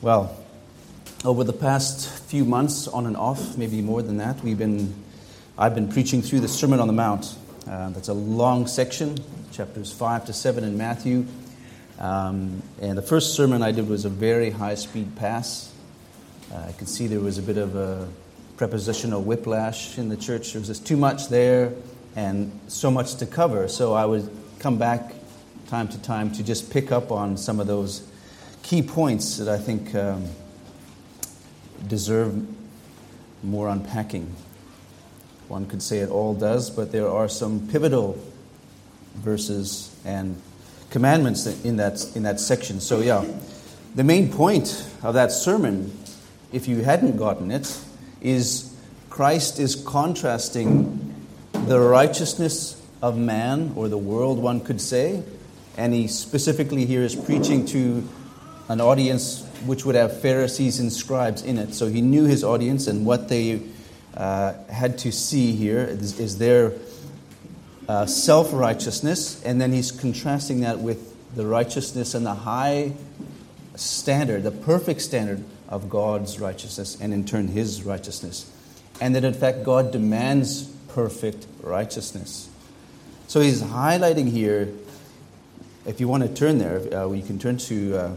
Well, over the past few months, on and off, maybe more than that, I've been preaching through the Sermon on the Mount. That's a long section, chapters 5 to 7 in Matthew. And the first sermon I did was a very high-speed pass. I could see there was a bit of a prepositional whiplash in the church. There was just too much there and so much to cover. So I would come back time to time to just pick up on some of those key points that I think deserve more unpacking. One could say it all does, but there are some pivotal verses and commandments in that section. So yeah, the main point of that sermon, if you hadn't gotten it, is Christ is contrasting the righteousness of man, or the world, one could say, and he specifically here is preaching to an audience which would have Pharisees and scribes in it. So he knew his audience, and what they had to see here is their self-righteousness, and then he's contrasting that with the righteousness and the high standard, the perfect standard of God's righteousness, and in turn his righteousness. And that in fact God demands perfect righteousness. So he's highlighting here, if you want to turn there, you can turn to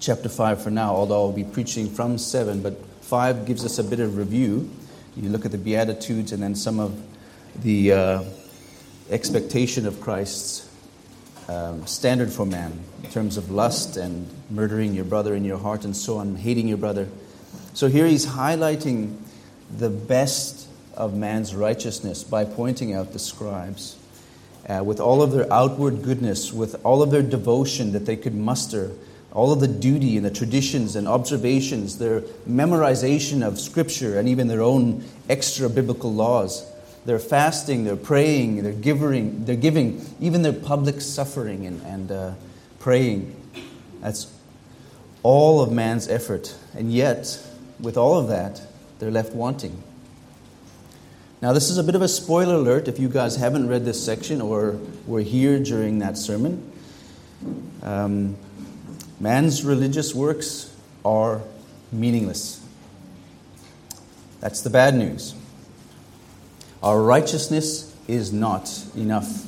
chapter 5 for now, although I'll be preaching from 7, but 5 gives us a bit of review. You look at the Beatitudes and then some of the expectation of Christ's standard for man in terms of lust and murdering your brother in your heart and so on, hating your brother. So here he's highlighting the best of man's righteousness by pointing out the scribes. With all of their outward goodness, with all of their devotion that they could muster, all of the duty and the traditions and observations, their memorization of Scripture and even their own extra-biblical laws, their fasting, their praying, their giving, even their public suffering and praying. That's all of man's effort. And yet, with all of that, they're left wanting. Now, this is a bit of a spoiler alert if you guys haven't read this section or were here during that sermon. Man's religious works are meaningless. That's the bad news. Our righteousness is not enough.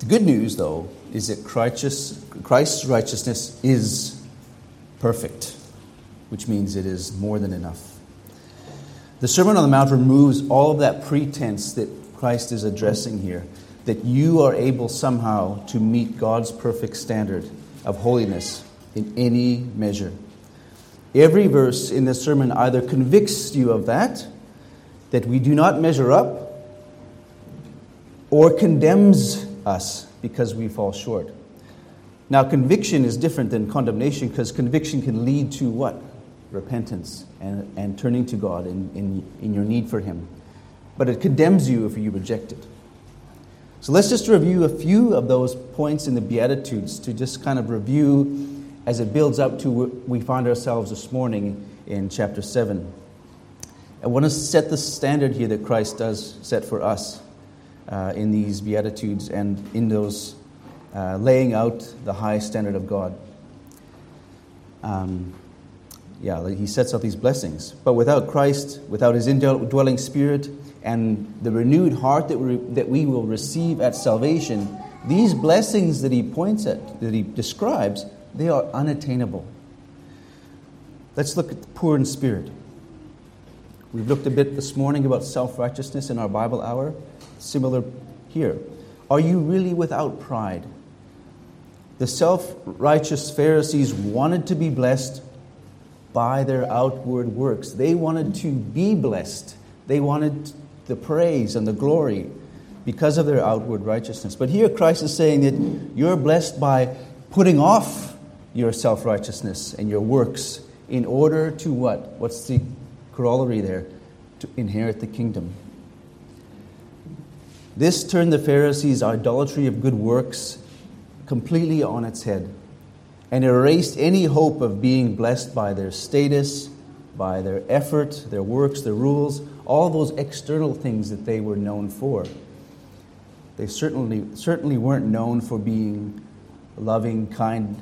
The good news, though, is that Christ's righteousness is perfect, which means it is more than enough. The Sermon on the Mount removes all of that pretense that Christ is addressing here, that you are able somehow to meet God's perfect standard of holiness in any measure. Every verse in this sermon either convicts you of that we do not measure up, or condemns us because we fall short. Now, conviction is different than condemnation, because conviction can lead to what? Repentance and turning to God in your need for Him. But it condemns you if you reject it. So let's just review a few of those points in the Beatitudes to just kind of review as it builds up to where we find ourselves this morning in chapter 7. I want to set the standard here that Christ does set for us in these Beatitudes and in those laying out the high standard of God. He sets out these blessings. But without Christ, without His indwelling Spirit, and the renewed heart that we will receive at salvation, these blessings that he points at, that he describes, they are unattainable. Let's look at the poor in spirit. We've looked a bit this morning about self-righteousness in our Bible hour. Similar here. Are you really without pride? The self-righteous Pharisees wanted to be blessed by their outward works. They wanted to be blessed. They wanted the praise and the glory because of their outward righteousness. But here Christ is saying that you're blessed by putting off your self-righteousness and your works in order to what? What's the corollary there? To inherit the kingdom. This turned the Pharisees' idolatry of good works completely on its head and erased any hope of being blessed by their status, by their effort, their works, their rules, all those external things that they were known for. They certainly weren't known for being loving, kind,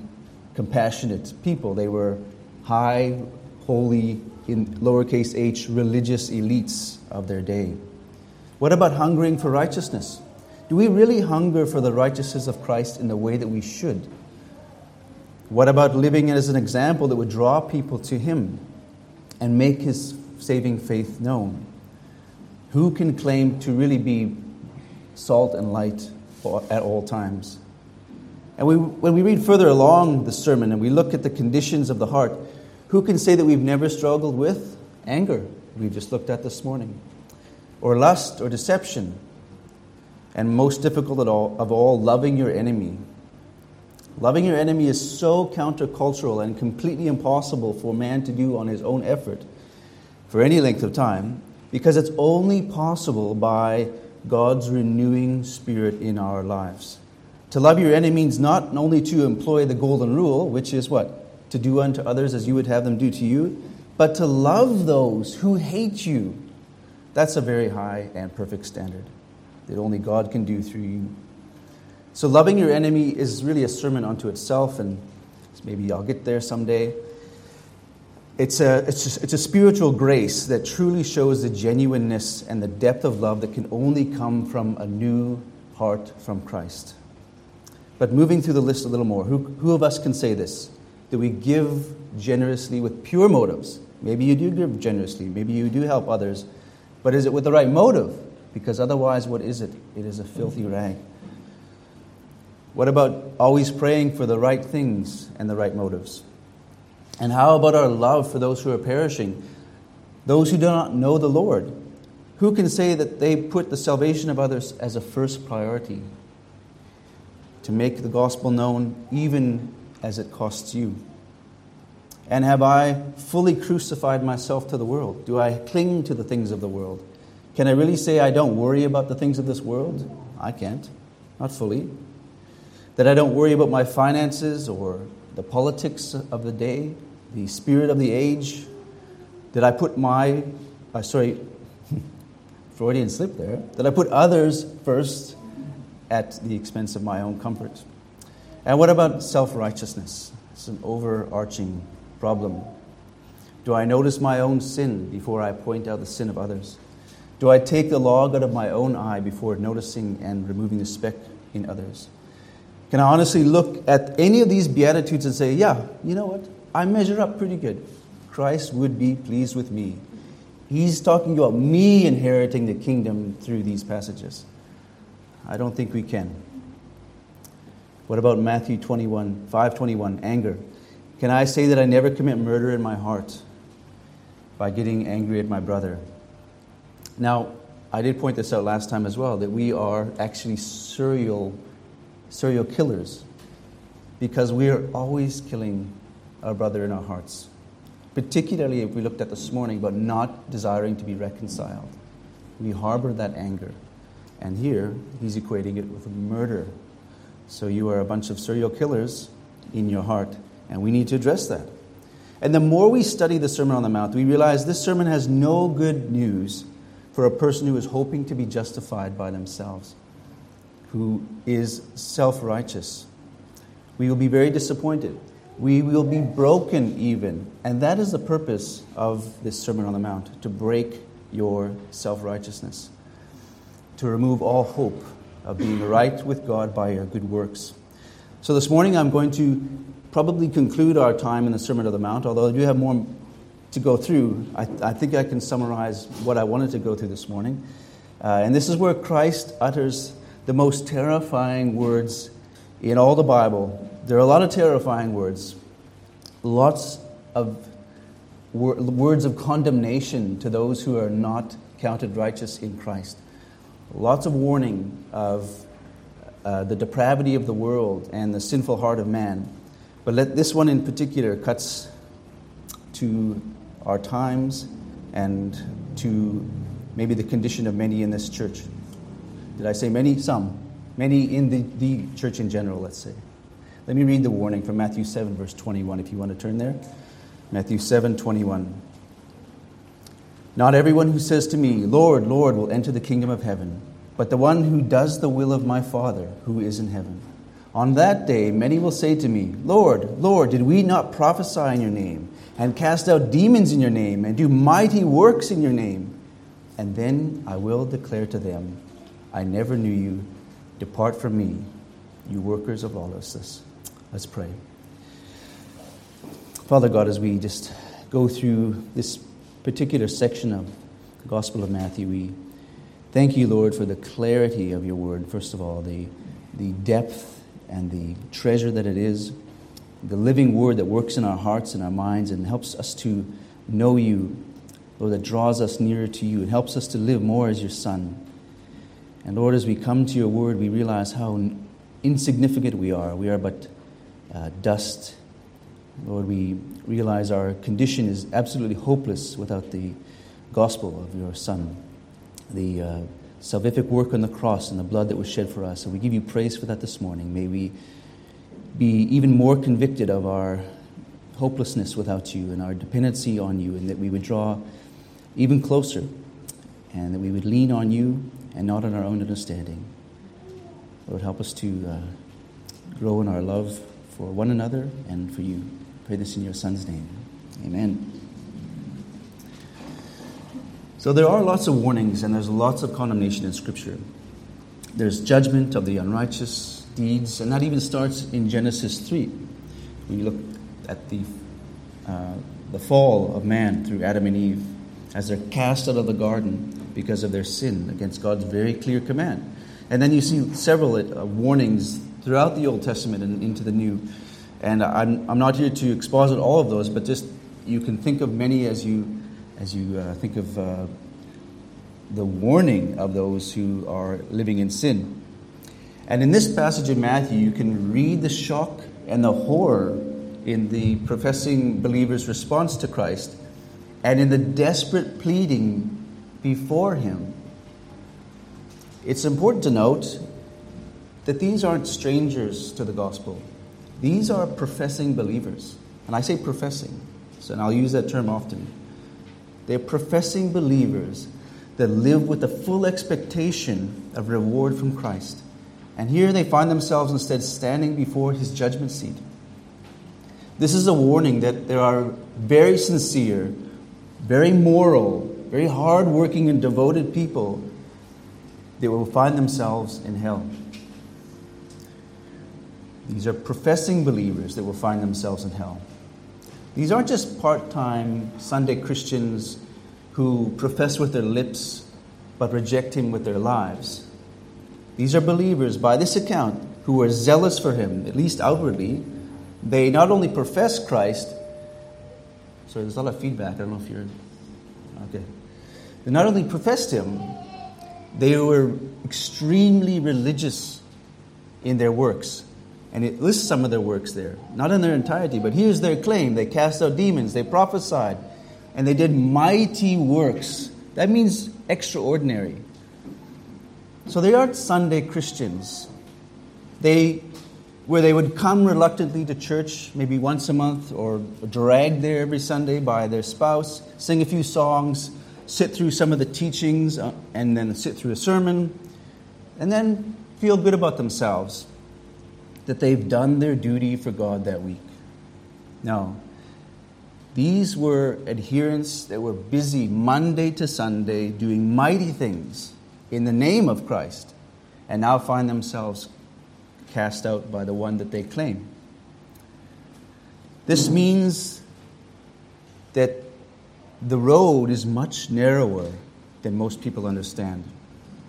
compassionate people. They were high, holy, in lowercase h, religious elites of their day. What about hungering for righteousness? Do we really hunger for the righteousness of Christ in the way that we should? What about living as an example that would draw people to Him and make His saving faith known? Who can claim to really be salt and light at all times? And when we read further along the sermon and we look at the conditions of the heart, who can say that we've never struggled with anger? We just looked at this morning. Or lust or deception. And most difficult of all, loving your enemy. Loving your enemy is so countercultural and completely impossible for man to do on his own effort for any length of time, because it's only possible by God's renewing Spirit in our lives. To love your enemy means not only to employ the golden rule, which is what? To do unto others as you would have them do to you, but to love those who hate you. That's a very high and perfect standard that only God can do through you. So loving your enemy is really a sermon unto itself, and maybe I'll get there someday. It's a spiritual grace that truly shows the genuineness and the depth of love that can only come from a new heart from Christ. But moving through the list a little more, who of us can say this? That we give generously with pure motives. Maybe you do give generously. Maybe you do help others. But is it with the right motive? Because otherwise, what is it? It is a filthy rag. What about always praying for the right things and the right motives? And how about our love for those who are perishing? Those who do not know the Lord. Who can say that they put the salvation of others as a first priority? To make the gospel known even as it costs you. And have I fully crucified myself to the world? Do I cling to the things of the world? Can I really say I don't worry about the things of this world? I can't. Not fully. That I don't worry about my finances or the politics of the day, the spirit of the age. Did I put Freudian slip there. Did I put others first at the expense of my own comfort? And what about self-righteousness? It's an overarching problem. Do I notice my own sin before I point out the sin of others? Do I take the log out of my own eye before noticing and removing the speck in others? Can I honestly look at any of these Beatitudes and say, yeah, you know what? I measure up pretty good. Christ would be pleased with me. He's talking about me inheriting the kingdom through these passages. I don't think we can. What about Matthew 5:21, anger? Can I say that I never commit murder in my heart by getting angry at my brother? Now, I did point this out last time as well, that we are actually serial killers, because we are always killing our brother in our hearts, particularly if we looked at this morning about not desiring to be reconciled. We harbor that anger, and here he's equating it with murder. So you are a bunch of serial killers in your heart, and we need to address that. And the more we study the Sermon on the Mount, we realize this sermon has no good news for a person who is hoping to be justified by themselves, who is self-righteous. We will be very disappointed. We will be broken even. And that is the purpose of this Sermon on the Mount, to break your self-righteousness, to remove all hope of being right with God by your good works. So this morning I'm going to probably conclude our time in the Sermon on the Mount, although I do have more to go through. I think I can summarize what I wanted to go through this morning. And this is where Christ utters the most terrifying words in all the Bible. There are a lot of terrifying words, lots of words of condemnation to those who are not counted righteous in Christ, lots of warning of the depravity of the world and the sinful heart of man. But this one in particular cuts to our times and to maybe the condition of many in this church. Did I say many? Some. Many in the church in general, let's say. Let me read the warning from Matthew 7, verse 21, if you want to turn there. Matthew 7, 21. Not everyone who says to me, Lord, Lord, will enter the kingdom of heaven, but the one who does the will of my Father who is in heaven. On that day, many will say to me, Lord, Lord, did we not prophesy in your name, and cast out demons in your name, and do mighty works in your name? And then I will declare to them, I never knew you. Depart from me, you workers of lawlessness. Let's pray. Father God, as we just go through this particular section of the Gospel of Matthew, we thank you, Lord, for the clarity of your word. First of all, the depth and the treasure that it is, the living word that works in our hearts and our minds and helps us to know you, Lord, that draws us nearer to you. It helps us to live more as your son. And Lord, as we come to your word, we realize how insignificant we are. We are but dust. Lord, we realize our condition is absolutely hopeless without the gospel of your son, the salvific work on the cross and the blood that was shed for us. And we give you praise for that this morning. May we be even more convicted of our hopelessness without you and our dependency on you, and that we would draw even closer and that we would lean on you and not on our own understanding. Lord, help us to grow in our love for one another and for you. I pray this in your son's name. Amen. So there are lots of warnings and there's lots of condemnation in Scripture. There's judgment of the unrighteous deeds, and that even starts in Genesis 3. When you look at the fall of man through Adam and Eve as they're cast out of the garden because of their sin against God's very clear command. And then you see several warnings throughout the Old Testament and into the New. And I'm not here to exposit all of those, but just you can think of many as you think of the warning of those who are living in sin. And in this passage in Matthew, you can read the shock and the horror in the professing believer's response to Christ and in the desperate pleading before him. It's important to note that these aren't strangers to the gospel. These are professing believers. And I say professing, and I'll use that term often. They're professing believers that live with the full expectation of reward from Christ. And here they find themselves instead standing before his judgment seat. This is a warning that there are very sincere, very moral, very hardworking and devoted people that will find themselves in hell. These are professing believers that will find themselves in hell. These aren't just part-time Sunday Christians who profess with their lips but reject him with their lives. These are believers, by this account, who are zealous for him, at least outwardly. They not only profess Christ... Sorry, there's a lot of feedback. I don't know if you're... Okay. They not only professed him, they were extremely religious in their works. And it lists some of their works there. Not in their entirety, but here's their claim. They cast out demons, they prophesied, and they did mighty works. That means extraordinary. So they aren't Sunday Christians. They would come reluctantly to church maybe once a month or dragged there every Sunday by their spouse, sing a few songs, sit through some of the teachings, and then sit through a sermon, and then feel good about themselves, that they've done their duty for God that week. No. These were adherents that were busy Monday to Sunday doing mighty things in the name of Christ and now find themselves cast out by the one that they claim. This means that the road is much narrower than most people understand.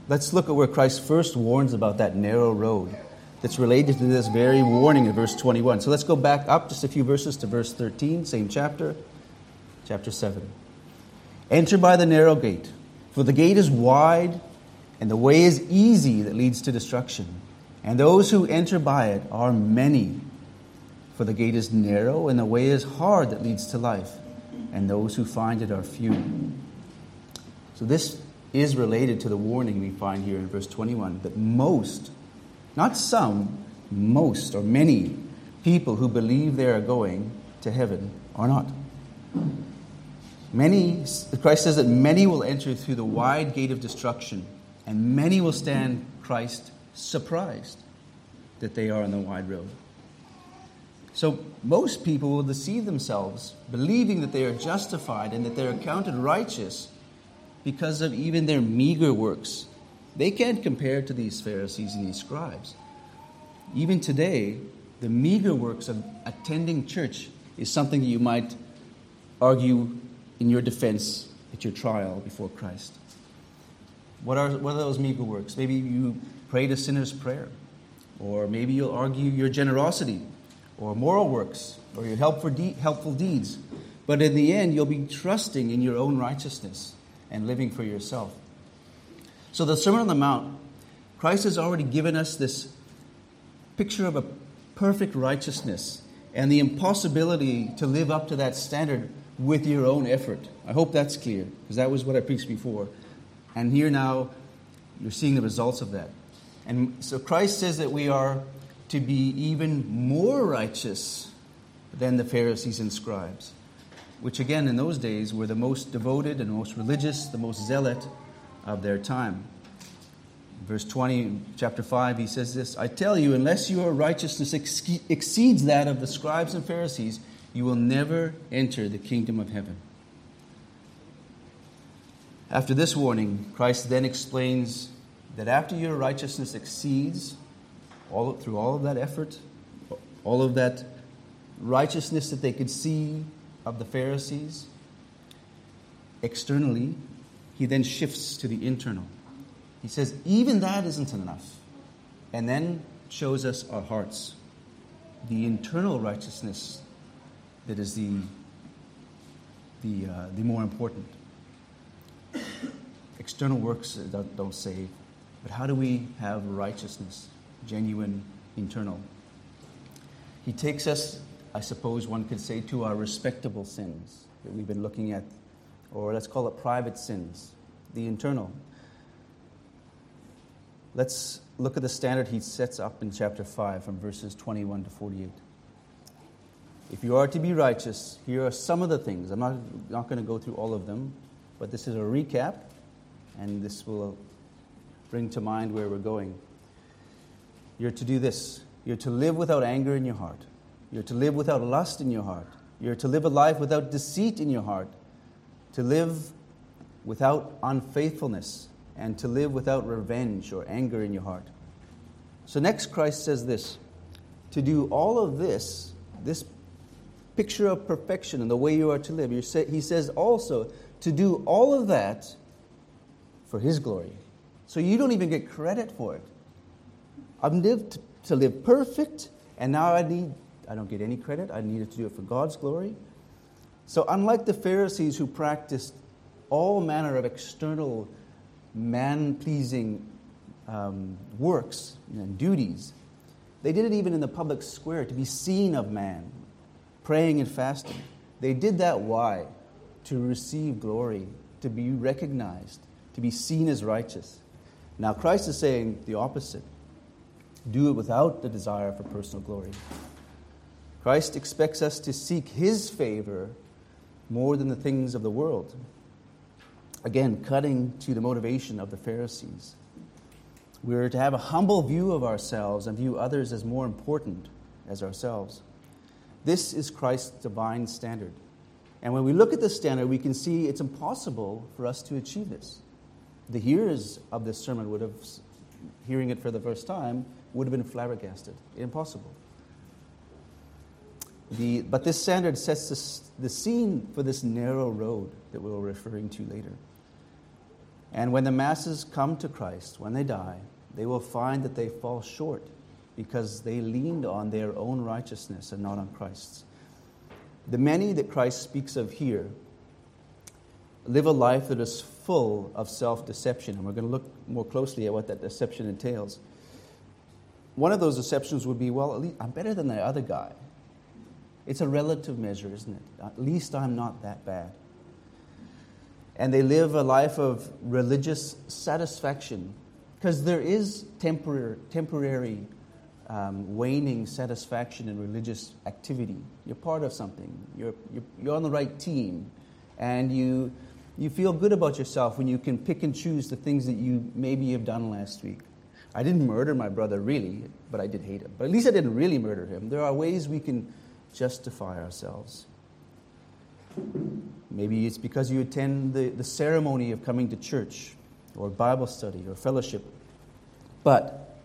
Let's look at where Christ first warns about that narrow road. That's related to this very warning in verse 21. So let's go back up just a few verses to verse 13, same chapter, chapter 7. Enter by the narrow gate, for the gate is wide, and the way is easy that leads to destruction. And those who enter by it are many, for the gate is narrow, and the way is hard that leads to life, and those who find it are few. So this is related to the warning we find here in verse 21, that most... Not some, most or many people who believe they are going to heaven are not. Many, Christ says that many will enter through the wide gate of destruction, and many will stand Christ surprised. that they are on the wide road. So most people will deceive themselves, believing that they are justified and that they are counted righteous because of even their meager works. They can't compare to these Pharisees and these scribes. Even today, the meager works of attending church is something that you might argue in your defense at your trial before Christ. What are those meager works? Maybe you prayed a sinner's prayer, or maybe you'll argue your generosity, or moral works, or your helpful deeds. But in the end, you'll be trusting in your own righteousness and living for yourself. So the Sermon on the Mount, Christ has already given us this picture of a perfect righteousness and the impossibility to live up to that standard with your own effort. I hope that's clear, because that was what I preached before. And here now, you're seeing the results of that. And so Christ says that we are to be even more righteous than the Pharisees and scribes, which again in those days were the most devoted and most religious, the most zealot of their time. Verse 20, chapter 5, he says this, "I tell you, unless your righteousness exceeds that of the scribes and Pharisees, you will never enter the kingdom of heaven." After this warning, Christ then explains that after your righteousness exceeds, through all of that effort, all of that righteousness that they could see of the Pharisees, externally, he then shifts to the internal. He says, even that isn't enough. And then shows us our hearts, the internal righteousness that is the more important. External works don't save, but how do we have righteousness? Genuine, internal. He takes us, I suppose one could say, to our respectable sins that we've been looking at, or let's call it private sins, the internal. Let's look at the standard he sets up in chapter 5 from verses 21 to 48. If you are to be righteous, here are some of the things. I'm not going to go through all of them, but this is a recap, and this will bring to mind where we're going. You're to do this. You're to live without anger in your heart. You're to live without lust in your heart. You're to live a life without deceit in your heart. To live without unfaithfulness. And to live without revenge or anger in your heart. So next Christ says this. To do all of this, this picture of perfection and the way you are to live. He says also to do all of that for His glory. So you don't even get credit for it. I've lived to live perfect, and now I don't get any credit. I needed to do it for God's glory. So unlike the Pharisees who practiced all manner of external man-pleasing works and duties, they did it even in the public square to be seen of man, praying and fasting. They did that why? To receive glory, to be recognized, to be seen as righteous. Now Christ is saying the opposite. Do it without the desire for personal glory. Christ expects us to seek His favor more than the things of the world. Again, cutting to the motivation of the Pharisees. We're to have a humble view of ourselves and view others as more important as ourselves. This is Christ's divine standard. And when we look at this standard, we can see it's impossible for us to achieve this. The hearers of this sermon would have, hearing it for the first time, would have been flabbergasted. Impossible. But this standard sets the scene for this narrow road that we're referring to later. And when the masses come to Christ, when they die, they will find that they fall short because they leaned on their own righteousness and not on Christ's. The many that Christ speaks of here live a life that is full of self-deception. And we're going to look more closely at what that deception entails. One of those deceptions would be, well, at least I'm better than the other guy. It's a relative measure, isn't it? At least I'm not that bad. And they live a life of religious satisfaction, because there is temporary waning satisfaction in religious activity. You're part of something. You're on the right team, and you feel good about yourself when you can pick and choose the things that you maybe have done last week. I didn't murder my brother really, but I did hate him. But at least I didn't really murder him. There are ways we can justify ourselves. Maybe it's because you attend the ceremony of coming to church or Bible study or fellowship. But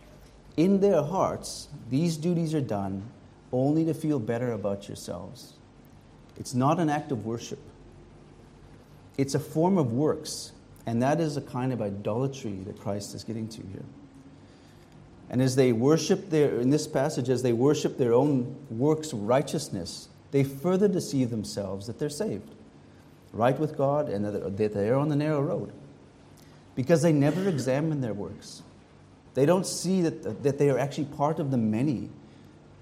in their hearts, these duties are done only to feel better about yourselves. It's not an act of worship. It's a form of works, and that is a kind of idolatry that Christ is getting to here. And as they worship in this passage, as they worship their own works of righteousness, they further deceive themselves that they're saved, right with God, and that they're on the narrow road, because they never examine their works. They don't see that they are actually part of the many,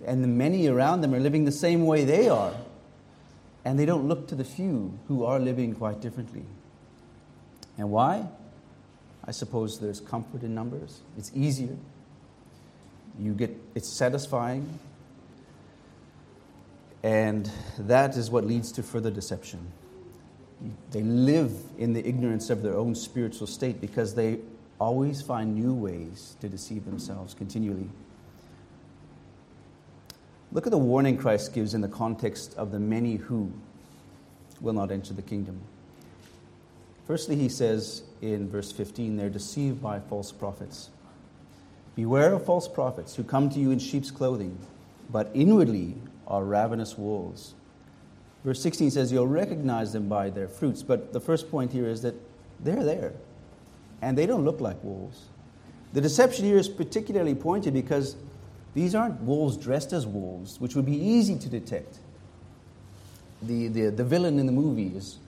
and the many around them are living the same way they are, and they don't look to the few who are living quite differently. And why? I suppose there's comfort in numbers. It's easier. It's satisfying. And that is what leads to further deception. They live in the ignorance of their own spiritual state because they always find new ways to deceive themselves continually. Look at the warning Christ gives in the context of the many who will not enter the kingdom. Firstly, he says in verse 15, they're deceived by false prophets. Beware of false prophets who come to you in sheep's clothing, but inwardly are ravenous wolves. Verse 16 says, you'll recognize them by their fruits. But the first point here is that they're there, and they don't look like wolves. The deception here is particularly pointed because these aren't wolves dressed as wolves, which would be easy to detect. The villain in the movie is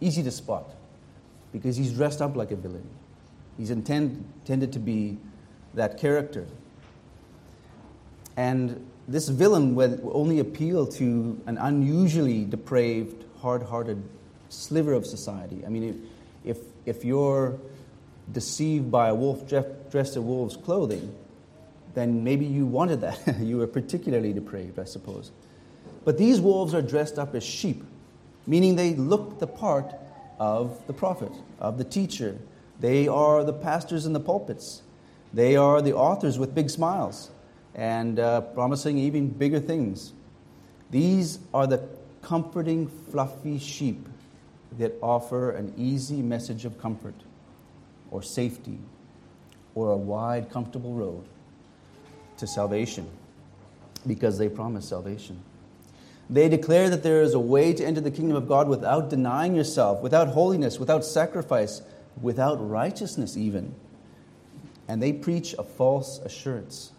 easy to spot because he's dressed up like a villain. He's intended to be that character. And this villain would only appeal to an unusually depraved, hard-hearted sliver of society. I mean, if you're deceived by a wolf dressed in wolf's clothing, then maybe you wanted that. You were particularly depraved, I suppose. But these wolves are dressed up as sheep, meaning they look the part of the prophet, of the teacher. They are the pastors in the pulpits. They are the authors with big smiles and promising even bigger things. These are the comforting, fluffy sheep that offer an easy message of comfort or safety or a wide, comfortable road to salvation, because they promise salvation. They declare that there is a way to enter the kingdom of God without denying yourself, without holiness, without sacrifice, without righteousness even. And they preach a false assurance.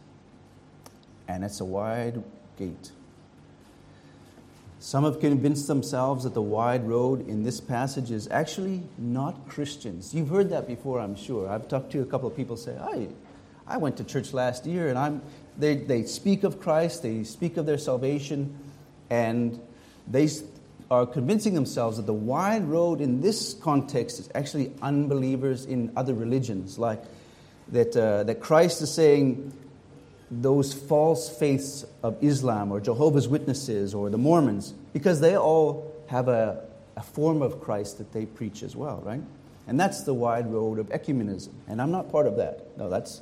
And it's a wide gate. Some have convinced themselves that the wide road in this passage is actually not Christians. You've heard that before, I'm sure. I've talked to a couple of people say, I went to church last year, and they speak of Christ, they speak of their salvation, and they are convincing themselves that the wide road in this context is actually unbelievers in other religions, like that Christ is saying those false faiths of Islam or Jehovah's Witnesses or the Mormons, because they all have a form of Christ that they preach as well, right? And that's the wide road of ecumenism, and I'm not part of that. No, that's...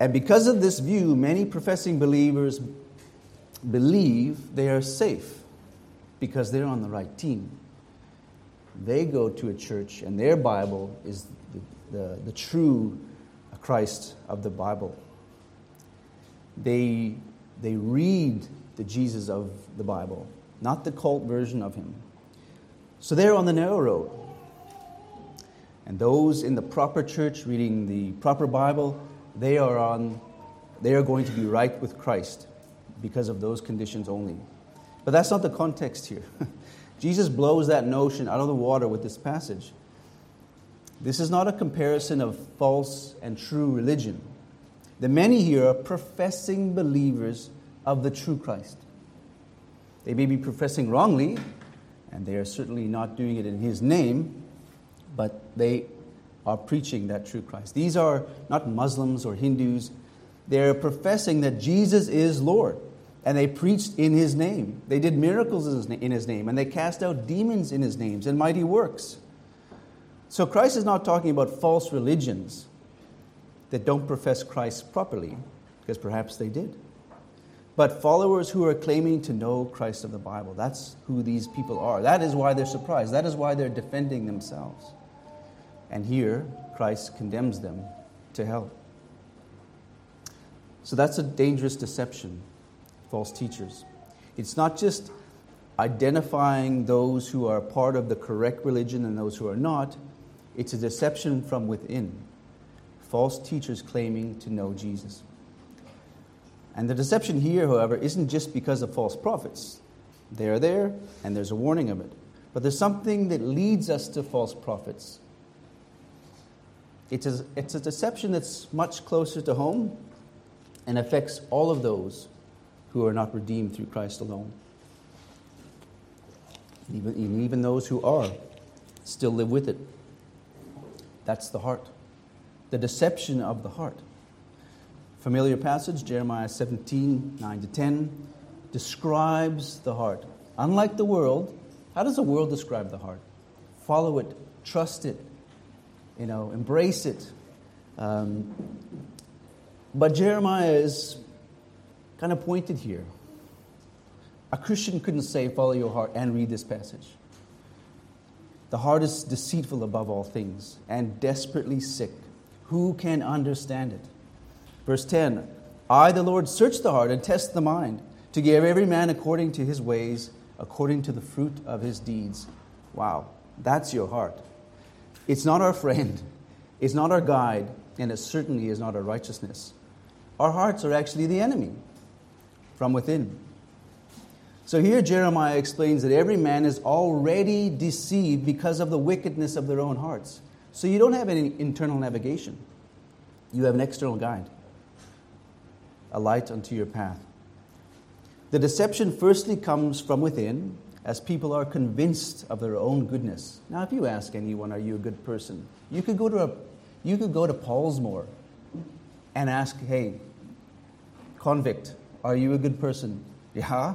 And because of this view, many professing believers believe they are safe because they're on the right team. They go to a church and their Bible is the true Christ of the Bible. They read the Jesus of the Bible, not the cult version of him. So they're on the narrow road. And those in the proper church reading the proper Bible, they are going to be right with Christ because of those conditions only. But that's not the context here. Jesus blows that notion out of the water with this passage. This is not a comparison of false and true religion. The many here are professing believers of the true Christ. They may be professing wrongly, and they are certainly not doing it in his name, but they are preaching that true Christ. These are not Muslims or Hindus. They're professing that Jesus is Lord, and they preached in his name. They did miracles in his name, and they cast out demons in his name, and mighty works. So Christ is not talking about false religions. that don't profess Christ properly, because perhaps they did. But followers who are claiming to know Christ of the Bible, that's who these people are. That is why they're surprised. That is why they're defending themselves. And here, Christ condemns them to hell. So that's a dangerous deception, false teachers. It's not just identifying those who are part of the correct religion and those who are not. It's a deception from within. False teachers claiming to know Jesus. And the deception here, however, isn't just because of false prophets. They are there, and there's a warning of it. But there's something that leads us to false prophets. It's a deception that's much closer to home and affects all of those who are not redeemed through Christ alone. Even those who are still live with it. That's the heart. The deception of the heart. Familiar passage, Jeremiah 17, 9-10, describes the heart. Unlike the world, how does the world describe the heart? Follow it, trust it, embrace it. But Jeremiah is kind of pointed here. A Christian couldn't say, follow your heart and read this passage. The heart is deceitful above all things and desperately sick. Who can understand it? Verse 10, I, the Lord, search the heart and test the mind, to give every man according to his ways, according to the fruit of his deeds. Wow, that's your heart. It's not our friend, it's not our guide, and it certainly is not our righteousness. Our hearts are actually the enemy from within. So here Jeremiah explains that every man is already deceived because of the wickedness of their own hearts. So you don't have any internal navigation. You have an external guide, a light unto your path. The deception firstly comes from within, as people are convinced of their own goodness. Now, if you ask anyone, are you a good person? You could go to Paul's Moor and ask, hey, convict, are you a good person? Yeah.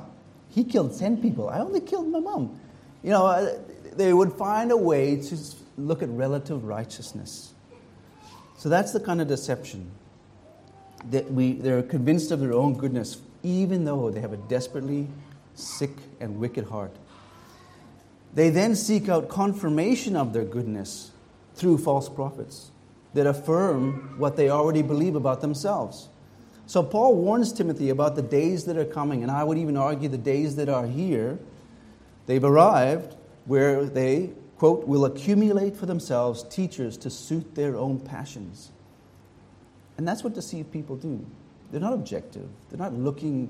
He killed 10 people. I only killed my mom. They would find a way to look at relative righteousness. So that's the kind of deception. They're convinced of their own goodness, even though they have a desperately sick and wicked heart. They then seek out confirmation of their goodness through false prophets that affirm what they already believe about themselves. So Paul warns Timothy about the days that are coming, and I would even argue the days that are here. They've arrived where they, quote, will accumulate for themselves teachers to suit their own passions. And that's what deceived people do. They're not objective. They're not looking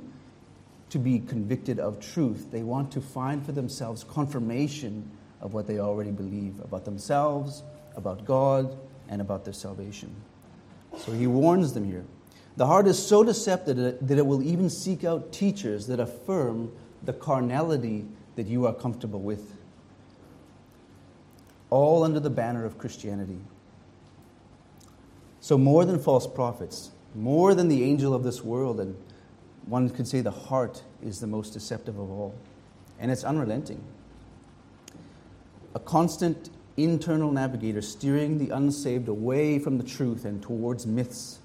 to be convicted of truth. They want to find for themselves confirmation of what they already believe about themselves, about God, and about their salvation. So he warns them here. The heart is so deceptive that it will even seek out teachers that affirm the carnality that you are comfortable with. All under the banner of Christianity. So more than false prophets, more than the angel of this world, and one could say the heart is the most deceptive of all. And it's unrelenting. A constant internal navigator steering the unsaved away from the truth and towards myths,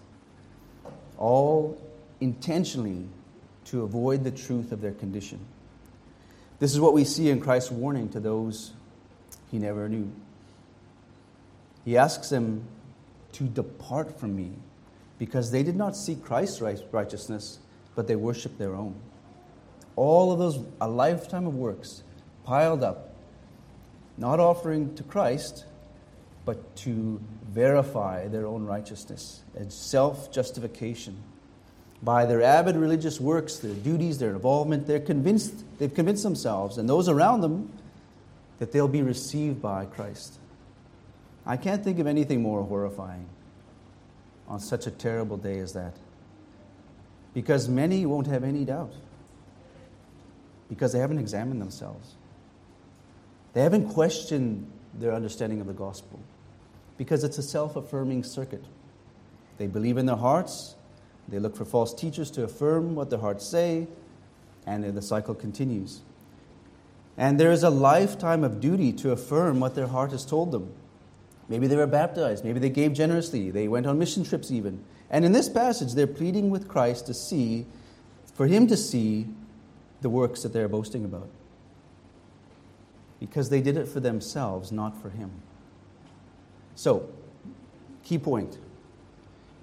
all intentionally to avoid the truth of their condition. This is what we see in Christ's warning to those he never knew. He asks them to depart from me because they did not seek Christ's righteousness, but they worshiped their own. All of those, a lifetime of works piled up, not offering to Christ, but to verify their own righteousness and self-justification. By their avid religious works, their duties, their involvement, they've convinced themselves and those around them that they'll be received by Christ. I can't think of anything more horrifying on such a terrible day as that. Because many won't have any doubt. Because they haven't examined themselves. They haven't questioned their understanding of the gospel. Because it's a self-affirming circuit. They believe in their hearts. They look for false teachers to affirm what their hearts say. And the cycle continues. And there is a lifetime of duty to affirm what their heart has told them. Maybe they were baptized. Maybe they gave generously. They went on mission trips even. And in this passage, they're pleading with Christ to see, for him to see the works that they're boasting about. Because they did it for themselves, not for him. So, key point.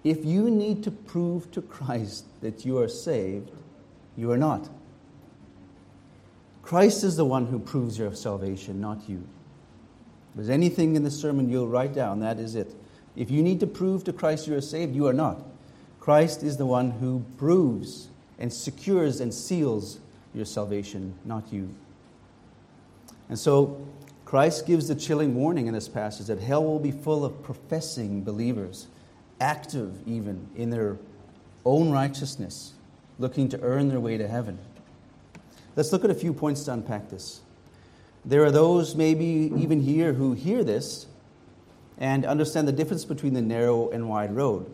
If you need to prove to Christ that you are saved, you are not. Christ is the one who proves your salvation, not you. If there's anything in the sermon you'll write down, that is it. If you need to prove to Christ you are saved, you are not. Christ is the one who proves and secures and seals your salvation, not you. And so Christ gives the chilling warning in this passage that hell will be full of professing believers, active even in their own righteousness, looking to earn their way to heaven. Let's look at a few points to unpack this. There are those maybe even here who hear this and understand the difference between the narrow and wide road.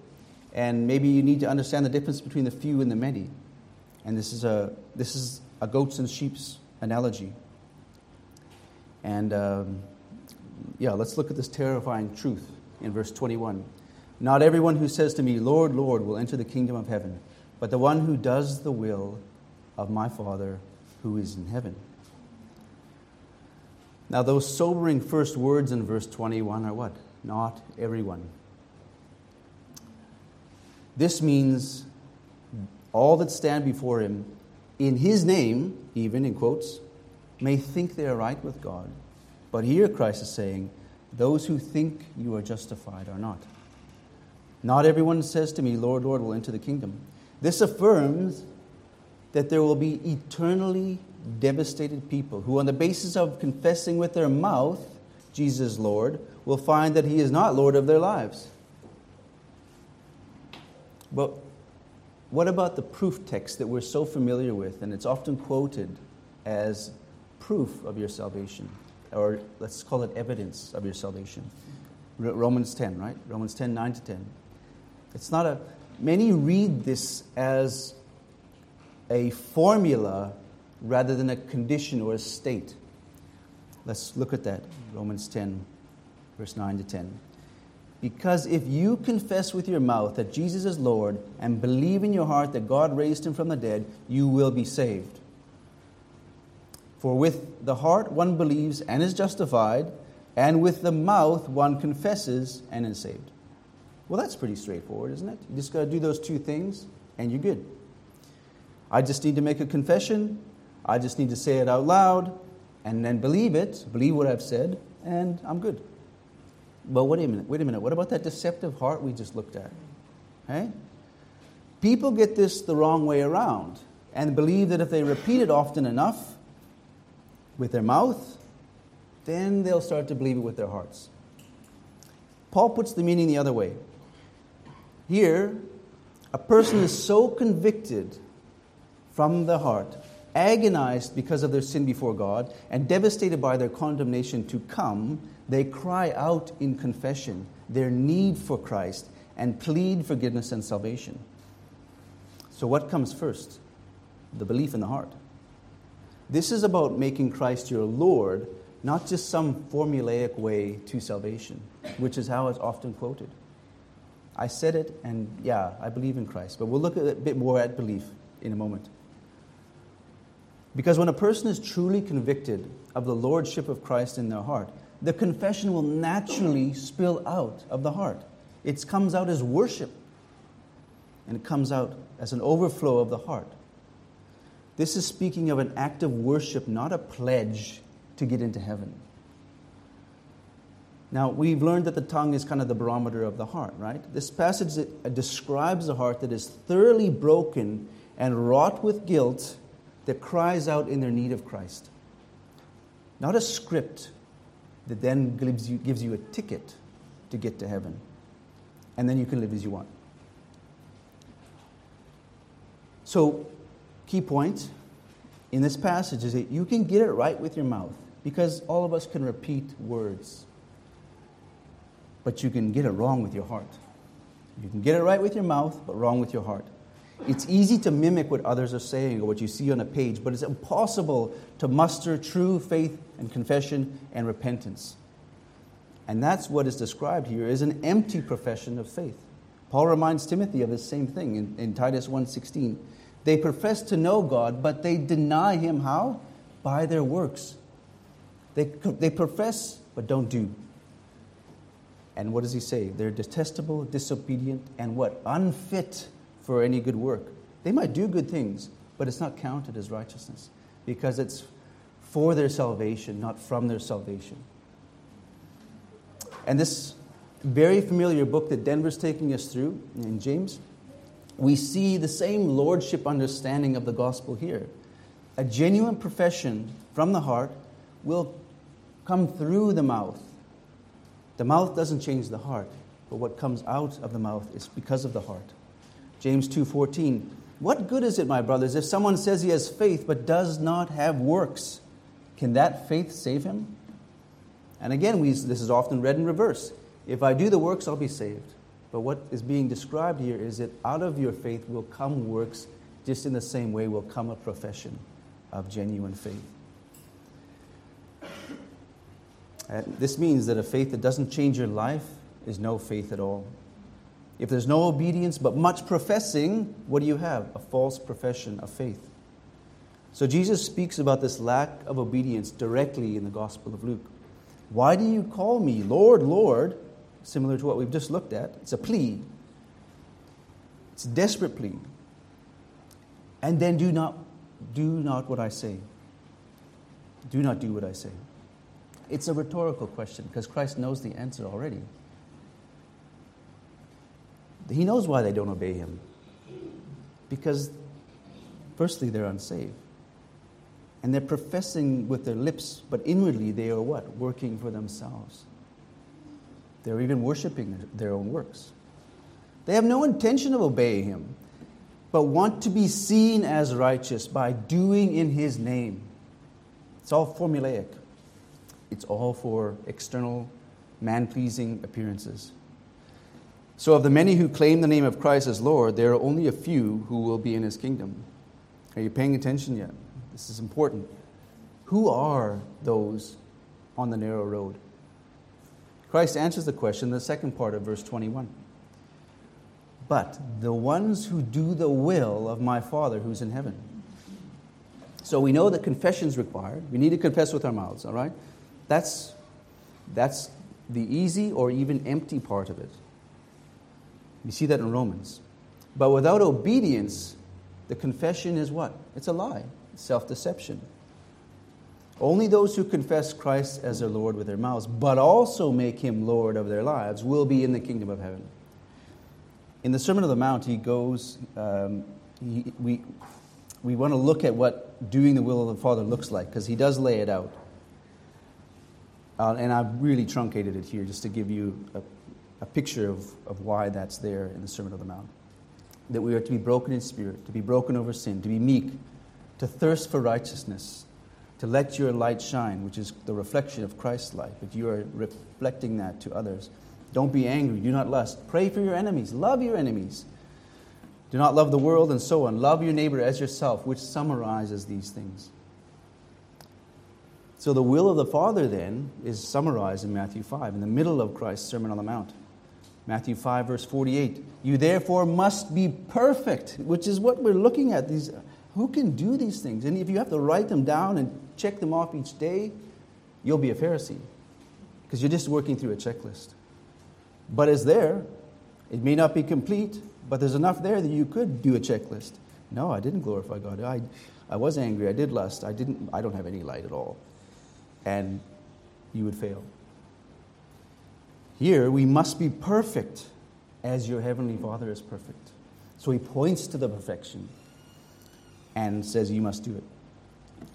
And maybe you need to understand the difference between the few and the many. And this is a goats and sheep's analogy. And let's look at this terrifying truth in verse 21. Not everyone who says to me, Lord, Lord, will enter the kingdom of heaven, but the one who does the will of my Father who is in heaven. Now, those sobering first words in verse 21 are what? Not everyone. This means all that stand before him, in his name, even in quotes, may think they are right with God. But here Christ is saying, those who think you are justified are not. Not everyone says to me, Lord, Lord, will enter the kingdom. This affirms that there will be eternally devastated people who, on the basis of confessing with their mouth Jesus Lord, will find that he is not Lord of their lives. But what about the proof text that we're so familiar with, and it's often quoted as proof of your salvation, or let's call it evidence of your salvation? Romans 10, right? Romans 10, 9 to 10. It's not a... Many read this as a formula rather than a condition or a state. Let's look at that. Romans 10, verse 9 to 10. Because if you confess with your mouth that Jesus is Lord and believe in your heart that God raised him from the dead, you will be saved. For with the heart one believes and is justified, and with the mouth one confesses and is saved. Well, that's pretty straightforward, isn't it? You just got to do those two things and you're good. I just need to make a confession. I just need to say it out loud and then believe it, believe what I've said, and I'm good. But wait a minute. What about that deceptive heart we just looked at? Okay? People get this the wrong way around and believe that if they repeat it often enough with their mouth, then they'll start to believe it with their hearts. Paul puts the meaning the other way. Here, a person is so convicted from the heart, agonized because of their sin before God, and devastated by their condemnation to come, they cry out in confession their need for Christ and plead forgiveness and salvation. So what comes first? The belief in the heart. This is about making Christ your Lord, not just some formulaic way to salvation, which is how it's often quoted. I said it, and I believe in Christ. But we'll look a bit more at belief in a moment. Because when a person is truly convicted of the lordship of Christ in their heart, the confession will naturally spill out of the heart. It comes out as worship, and it comes out as an overflow of the heart. This is speaking of an act of worship, not a pledge to get into heaven. Now, we've learned that the tongue is kind of the barometer of the heart, right? This passage describes a heart that is thoroughly broken and wrought with guilt, that cries out in their need of Christ. Not a script that then gives you a ticket to get to heaven, and then you can live as you want. So, key point in this passage is that you can get it right with your mouth, because all of us can repeat words. But you can get it wrong with your heart. You can get it right with your mouth, but wrong with your heart. It's easy to mimic what others are saying or what you see on a page, but it's impossible to muster true faith and confession and repentance. And that's what is described here as an empty profession of faith. Paul reminds Timothy of the same thing in Titus 1:16. They profess to know God, but they deny him. How? By their works. They profess, but don't do. And what does he say? They're detestable, disobedient, and what? Unfit for any good work. They might do good things, but it's not counted as righteousness because it's for their salvation, not from their salvation. And this very familiar book that Denver's taking us through in James, we see the same lordship understanding of the gospel here. A genuine profession from the heart will come through the mouth. The mouth doesn't change the heart, but what comes out of the mouth is because of the heart. James 2:14, what good is it, my brothers, if someone says he has faith but does not have works? Can that faith save him? And again, this is often read in reverse. If I do the works, I'll be saved. But what is being described here is that out of your faith will come works, just in the same way will come a profession of genuine faith. And this means that a faith that doesn't change your life is no faith at all. If there's no obedience but much professing, what do you have? A false profession of faith. So Jesus speaks about this lack of obedience directly in the Gospel of Luke. Why do you call me Lord, Lord? Similar to what we've just looked at. It's a plea. It's a desperate plea. And then do not what I say. Do not do what I say. It's a rhetorical question because Christ knows the answer already. He knows why they don't obey him. Because firstly, they're unsaved. And they're professing with their lips, but inwardly they are what? Working for themselves. They're even worshiping their own works. They have no intention of obeying him, but want to be seen as righteous by doing in his name. It's all formulaic. It's all for external, man-pleasing appearances. So of the many who claim the name of Christ as Lord, there are only a few who will be in his kingdom. Are you paying attention yet? This is important. Who are those on the narrow road? Christ answers the question in the second part of verse 21. But the ones who do the will of my Father who's in heaven. So we know that confession's required. We need to confess with our mouths, all right? That's the easy or even empty part of it. We see that in Romans. But without obedience, the confession is what? It's a lie. Self-deception. Only those who confess Christ as their Lord with their mouths, but also make him Lord of their lives, will be in the kingdom of heaven. In the Sermon on the Mount, he goes, we want to look at what doing the will of the Father looks like, because he does lay it out. And I've really truncated it here just to give you a picture of why that's there in the Sermon on the Mount. That we are to be broken in spirit, to be broken over sin, to be meek, to thirst for righteousness, to let your light shine, which is the reflection of Christ's light, but you are reflecting that to others. Don't be angry, do not lust. Pray for your enemies, love your enemies. Do not love the world and so on. Love your neighbor as yourself, which summarizes these things. So the will of the Father then is summarized in Matthew 5, in the middle of Christ's Sermon on the Mount. Matthew 5, verse 48. You therefore must be perfect, which is what we're looking at, these. Who can do these things? And if you have to write them down and check them off each day, you'll be a Pharisee because you're just working through a checklist. But it's there. It may not be complete, but there's enough there that you could do a checklist. No, I didn't glorify God. I was angry. I did lust. I don't have any light at all. And you would fail. Here, we must be perfect as your heavenly Father is perfect. So he points to the perfection and says you must do it.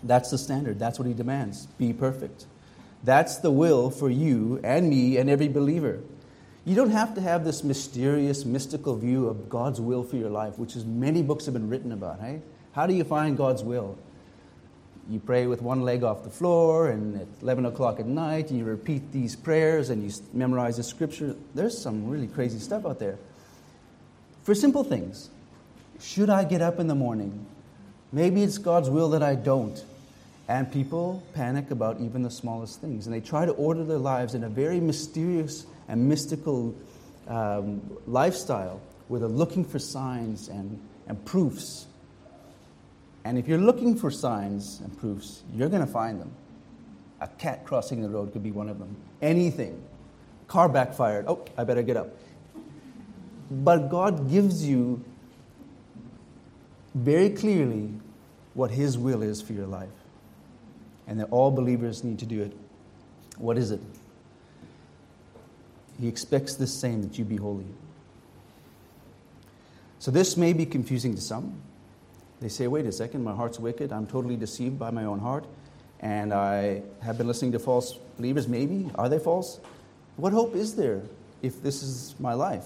That's the standard. That's what he demands. Be perfect. That's the will for you and me and every believer. You don't have to have this mysterious, mystical view of God's will for your life, which is many books have been written about. Hey? How do you find God's will? You pray with one leg off the floor, and at 11 o'clock at night, you repeat these prayers, and you memorize the scripture. There's some really crazy stuff out there. For simple things. Should I get up in the morning? Maybe it's God's will that I don't. And people panic about even the smallest things. And they try to order their lives in a very mysterious and mystical lifestyle where they're looking for signs and proofs. And if you're looking for signs and proofs, you're going to find them. A cat crossing the road could be one of them. Anything. Car backfired. Oh, I better get up. But God gives you very clearly what His will is for your life. And that all believers need to do it. What is it? He expects the same, that you be holy. So this may be confusing to some. They say, wait a second, my heart's wicked. I'm totally deceived by my own heart. And I have been listening to false believers. Maybe. Are they false? What hope is there if this is my life?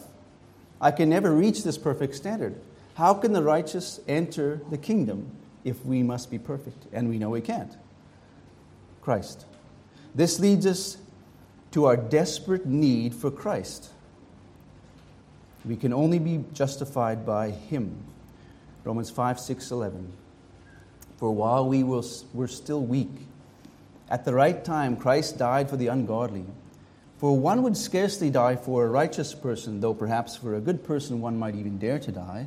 I can never reach this perfect standard. How can the righteous enter the kingdom if we must be perfect? And we know we can't. Christ. This leads us to our desperate need for Christ. We can only be justified by Him. Romans 5, 6, 11. For while we were still weak, at the right time Christ died for the ungodly. For one would scarcely die for a righteous person, though perhaps for a good person one might even dare to die.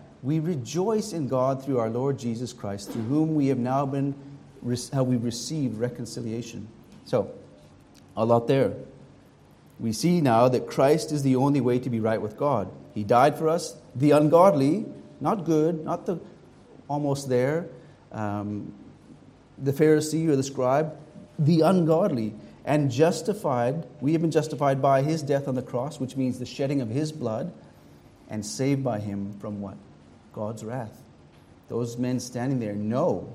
we rejoice in God through our Lord Jesus Christ, through whom we have now been, how we received reconciliation. So, all out there, we see now that Christ is the only way to be right with God. He died for us, the ungodly, not good, not the almost there, the Pharisee or the scribe, the ungodly. And justified, we have been justified by His death on the cross, which means the shedding of His blood, and saved by Him from what? God's wrath. Those men standing there know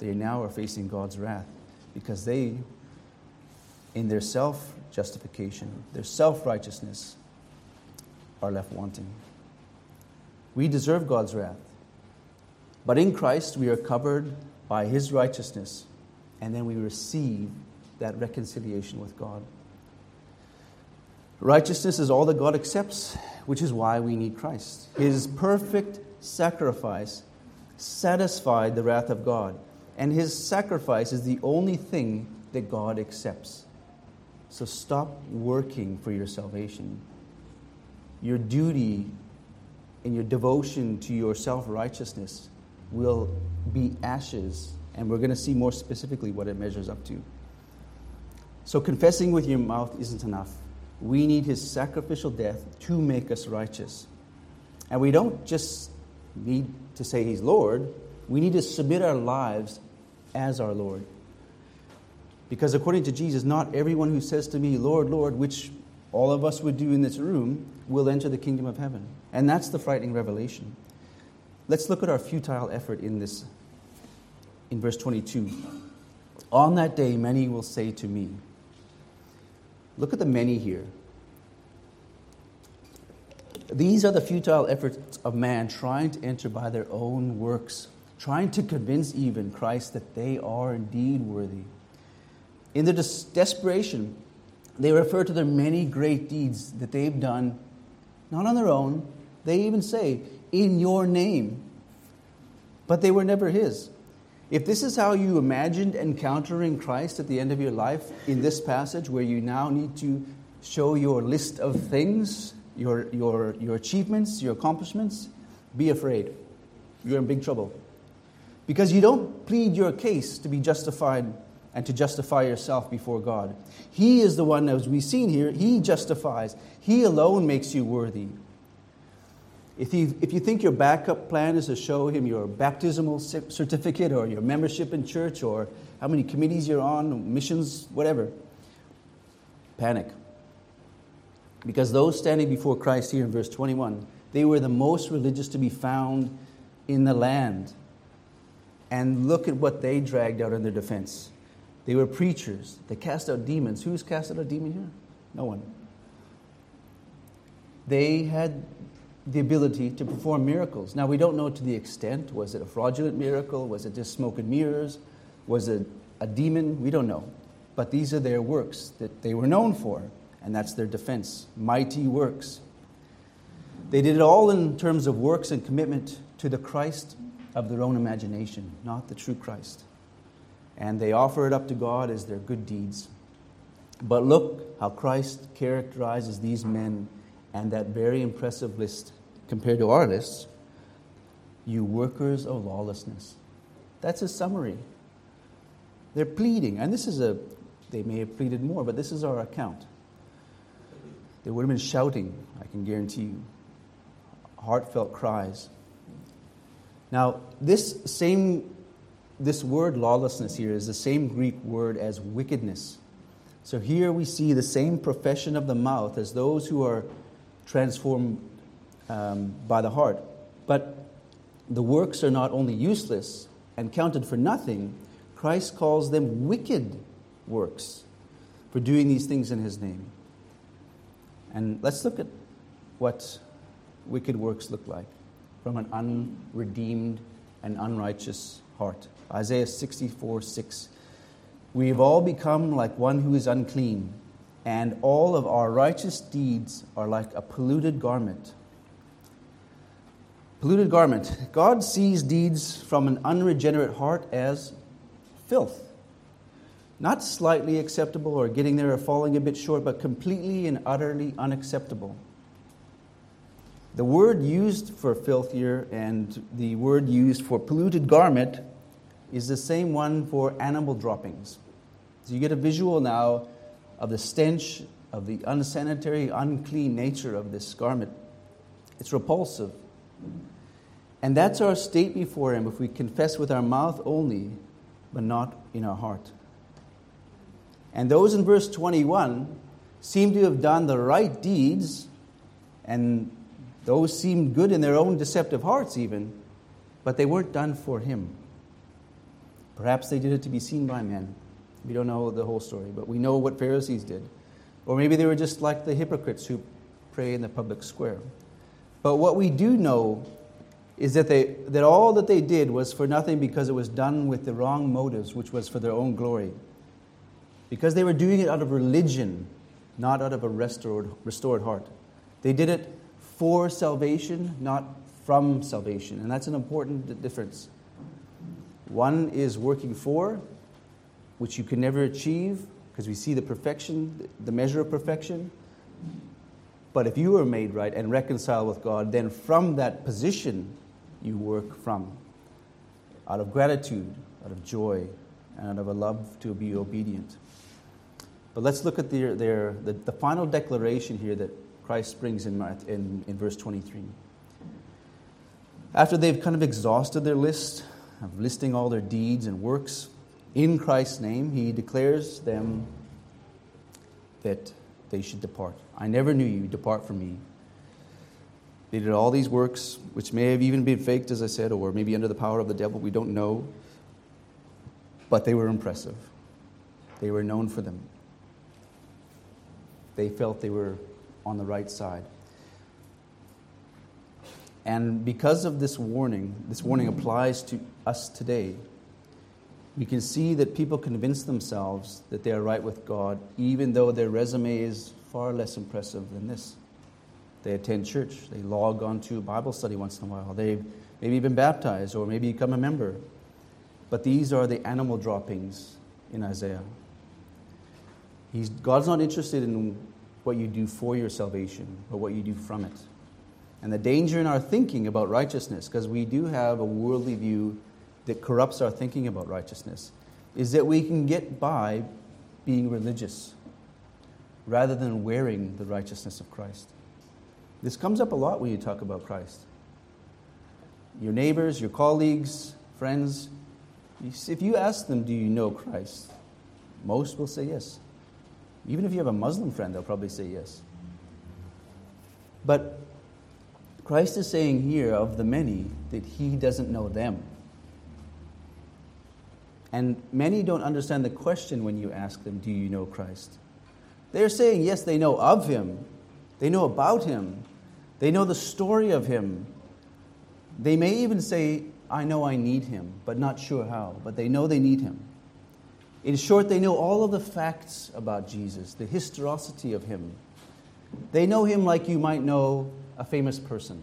they now are facing God's wrath, because they, in their self-justification, their self-righteousness, are left wanting. We deserve God's wrath. But in Christ we are covered by His righteousness, and then we receive that reconciliation with God. Righteousness is all that God accepts, which is why we need Christ. His perfect sacrifice satisfied the wrath of God, and His sacrifice is the only thing that God accepts. So stop working for your salvation. Your duty and your devotion to your self-righteousness will be ashes, and we're going to see more specifically what it measures up to. So confessing with your mouth isn't enough. We need His sacrificial death to make us righteous. And we don't just need to say He's Lord. We need to submit our lives as our Lord. Because according to Jesus, not everyone who says to me, Lord, Lord, which all of us would do in this room, will enter the kingdom of heaven. And that's the frightening revelation. Let's look at our futile effort in verse 22. On that day, many will say to me, look at the many here. These are the futile efforts of man trying to enter by their own works, trying to convince even Christ that they are indeed worthy. In their desperation, they refer to their many great deeds that they've done, not on their own. They even say, in your name. But they were never His. If this is how you imagined encountering Christ at the end of your life, in this passage where you now need to show your list of things, your achievements, your accomplishments, be afraid. You're in big trouble. Because you don't plead your case to be justified and to justify yourself before God. He is the one, as we've seen here, He justifies. He alone makes you worthy. If you think your backup plan is to show Him your baptismal certificate or your membership in church or how many committees you're on, missions, whatever, panic. Because those standing before Christ here in verse 21, they were the most religious to be found in the land. And look at what they dragged out in their defense. They were preachers. They cast out demons. Who's cast out a demon here? No one. They had the ability to perform miracles. Now, we don't know to the extent. Was it a fraudulent miracle? Was it just smoke and mirrors? Was it a demon? We don't know. But these are their works that they were known for, and that's their defense. Mighty works. They did it all in terms of works and commitment to the Christ of their own imagination, not the true Christ. And they offer it up to God as their good deeds. But look how Christ characterizes these men and that very impressive list compared to our lists. You workers of lawlessness. That's his summary. They're pleading. And they may have pleaded more, but this is our account. They would have been shouting, I can guarantee you. Heartfelt cries. Now, this word lawlessness here is the same Greek word as wickedness. So here we see the same profession of the mouth as those who are transformed by the heart. But the works are not only useless and counted for nothing, Christ calls them wicked works for doing these things in his name. And let's look at what wicked works look like from an unredeemed and unrighteous heart. Isaiah 64:6. We have all become like one who is unclean, and all of our righteous deeds are like a polluted garment. Polluted garment. God sees deeds from an unregenerate heart as filth. Not slightly acceptable or getting there or falling a bit short, but completely and utterly unacceptable. The word used for filth here and the word used for polluted garment is the same one for animal droppings. So you get a visual now of the stench of the unsanitary, unclean nature of this garment. It's repulsive. And that's our state before Him if we confess with our mouth only, but not in our heart. And those in verse 21 seem to have done the right deeds, and those seemed good in their own deceptive hearts even, but they weren't done for him. Perhaps they did it to be seen by men. We don't know the whole story, but we know what Pharisees did. Or maybe they were just like the hypocrites who pray in the public square. But what we do know is that that all that they did was for nothing because it was done with the wrong motives, which was for their own glory. Because they were doing it out of religion, not out of a restored heart. They did it for salvation, not from salvation. And that's an important difference. One is working for, which you can never achieve, because we see the perfection, the measure of perfection. But if you are made right and reconciled with God, then from that position you work from, out of gratitude, out of joy, and out of a love to be obedient. But let's look at the final declaration here that Christ brings in verse 23. After they've kind of exhausted their list of listing all their deeds and works in Christ's name, he declares them that they should depart. I never knew you. Depart from me. They did all these works, which may have even been faked, as I said, or maybe under the power of the devil. We don't know. But they were impressive. They were known for them. They felt they were on the right side. And because of this warning applies to us today. We can see that people convince themselves that they are right with God, even though their resume is far less impressive than this. They attend church, they log on to a Bible study once in a while, they've maybe been baptized or maybe become a member. But these are the animal droppings in Isaiah. God's not interested in what you do for your salvation, but what you do from it. And the danger in our thinking about righteousness, because we do have a worldly view that corrupts our thinking about righteousness, is that we can get by being religious rather than wearing the righteousness of Christ. This comes up a lot when you talk about Christ. Your neighbors, your colleagues, friends, if you ask them, do you know Christ? Most will say yes. Even if you have a Muslim friend, they'll probably say yes. But Christ is saying here of the many that he doesn't know them. And many don't understand the question when you ask them, do you know Christ? They're saying, yes, they know of him. They know about him. They know the story of him. They may even say, I know I need him, but not sure how. But they know they need him. In short, they know all of the facts about Jesus, the historicity of him. They know him like you might know a famous person.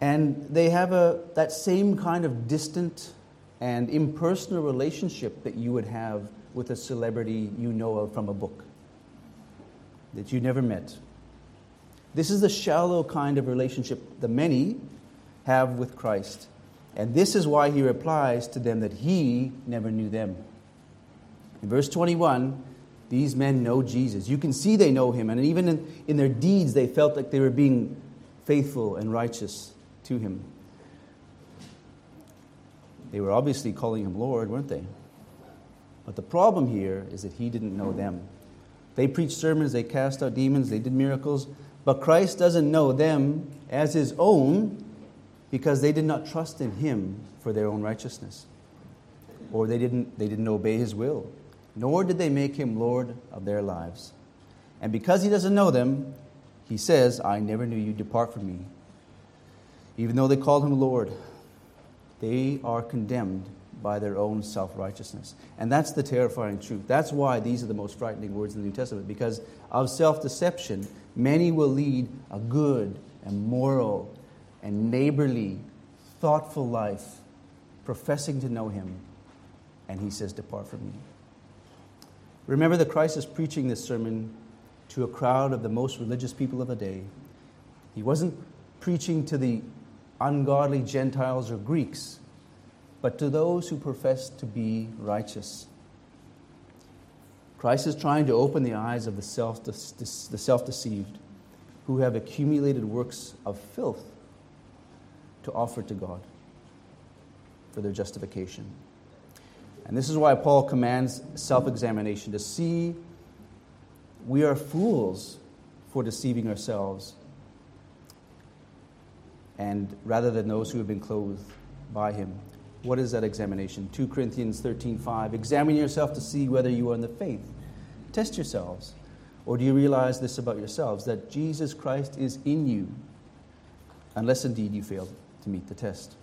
And they have that same kind of distant and impersonal relationship that you would have with a celebrity you know of from a book that you never met. This is the shallow kind of relationship the many have with Christ. And this is why he replies to them that he never knew them. In verse 21, these men know Jesus. You can see they know him. And even in their deeds, they felt like they were being faithful and righteous to him. They were obviously calling him Lord, weren't they? But the problem here is that he didn't know them. They preached sermons, they cast out demons, they did miracles, but Christ doesn't know them as his own because they did not trust in him for their own righteousness. Or they didn't obey his will, nor did they make him Lord of their lives. And because he doesn't know them, he says, I never knew you, depart from me. Even though they called him Lord, they are condemned by their own self-righteousness. And that's the terrifying truth. That's why these are the most frightening words in the New Testament, because of self-deception, many will lead a good and moral and neighborly, thoughtful life, professing to know him, and he says, depart from me. Remember that Christ is preaching this sermon to a crowd of the most religious people of the day. He wasn't preaching to the ungodly Gentiles or Greeks, but to those who profess to be righteous. Christ is trying to open the eyes of the self-deceived who have accumulated works of filth to offer to God for their justification. And this is why Paul commands self-examination, to see we are fools for deceiving ourselves, and rather than those who have been clothed by him. What is that examination? 2 Corinthians 13:5. Examine yourself to see whether you are in the faith. Test yourselves. Or do you realize this about yourselves, that Jesus Christ is in you, unless indeed you fail to meet the test?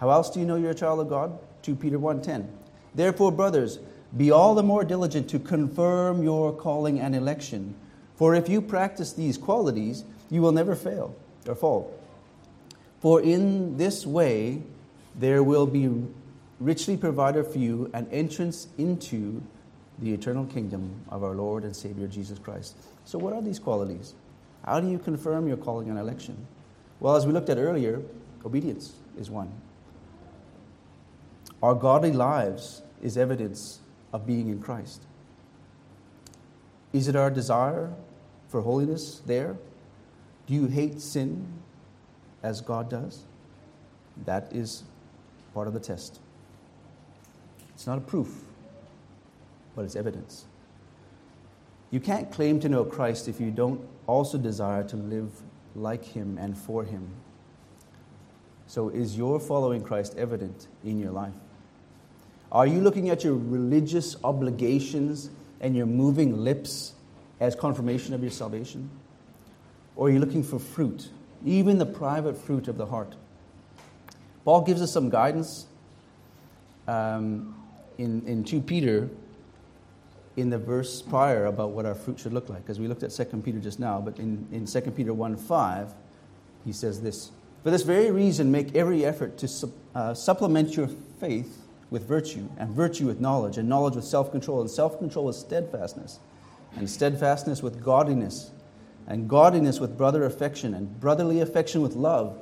How else do you know you're a child of God? 2 Peter 1:10. Therefore, brothers, be all the more diligent to confirm your calling and election. For if you practice these qualities, you will never fail or fall. For in this way, there will be richly provided for you an entrance into the eternal kingdom of our Lord and Savior Jesus Christ. So what are these qualities? How do you confirm your calling and election? Well, as we looked at earlier, obedience is one. Our godly lives is evidence of being in Christ. Is it our desire for holiness there? Do you hate sin as God does? That is part of the test. It's not a proof, but it's evidence. You can't claim to know Christ if you don't also desire to live like him and for him. So is your following Christ evident in your life? Are you looking at your religious obligations and your moving lips as confirmation of your salvation? Or are you looking for fruit, even the private fruit of the heart? Paul gives us some guidance in 2 Peter in the verse prior about what our fruit should look like, because we looked at 2 Peter just now, but in 2 Peter 1:5, he says this, for this very reason make every effort to supplement your faith with virtue, and virtue with knowledge, and knowledge with self-control, and self-control with steadfastness, and steadfastness with godliness, and godliness with brotherly affection, and brotherly affection with love.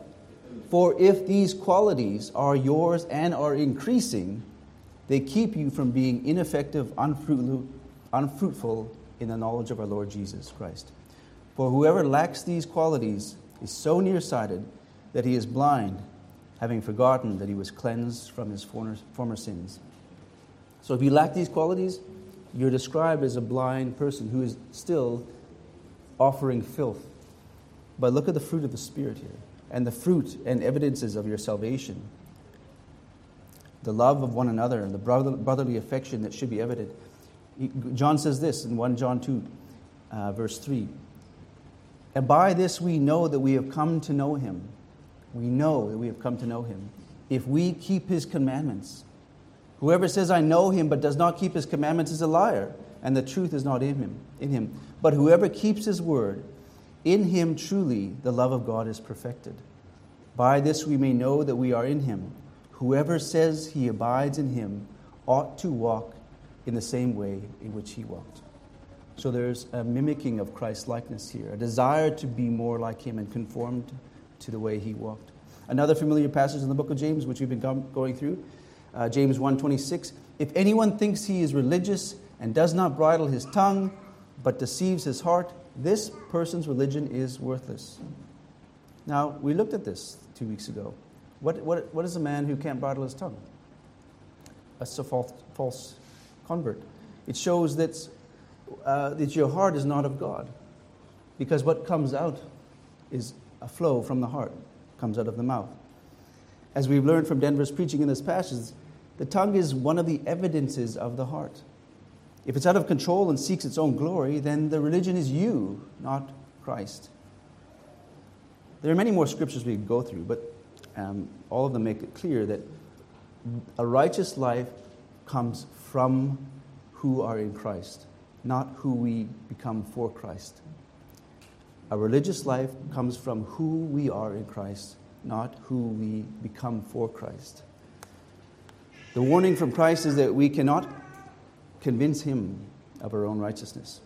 For if these qualities are yours and are increasing, they keep you from being ineffective, unfruitful in the knowledge of our Lord Jesus Christ. For whoever lacks these qualities is so nearsighted that he is blind, having forgotten that he was cleansed from his former sins. So if you lack these qualities, you're described as a blind person who is still offering filth. But look at the fruit of the Spirit here, and the fruit and evidences of your salvation. the love of one another, the brotherly affection that should be evident. John says this in 1 John 2, verse 3. And by this we know that we have come to know him. We know that we have come to know him, if we keep his commandments. Whoever says, I know him, but does not keep his commandments is a liar, and the truth is not in him. But whoever keeps his word, in him truly the love of God is perfected. By this we may know that we are in him. Whoever says he abides in him ought to walk in the same way in which he walked. So there's a mimicking of Christ's likeness here, a desire to be more like him and conformed to the way he walked. Another familiar passage in the book of James, which we've been going through, James 1:26. If anyone thinks he is religious and does not bridle his tongue, but deceives his heart, this person's religion is worthless. Now, we looked at this 2 weeks ago. What is a man who can't bridle his tongue? That's a false convert. It shows that your heart is not of God, because what comes out is a flow from the heart, comes out of the mouth. As we've learned from Denver's preaching in this passage, the tongue is one of the evidences of the heart. If it's out of control and seeks its own glory, then the religion is you, not Christ. There are many more scriptures we could go through, but all of them make it clear that a righteous life comes from who are in Christ, not who we become for Christ. A religious life comes from who we are in Christ, not who we become for Christ. The warning from Christ is that we cannot convince him of our own righteousness.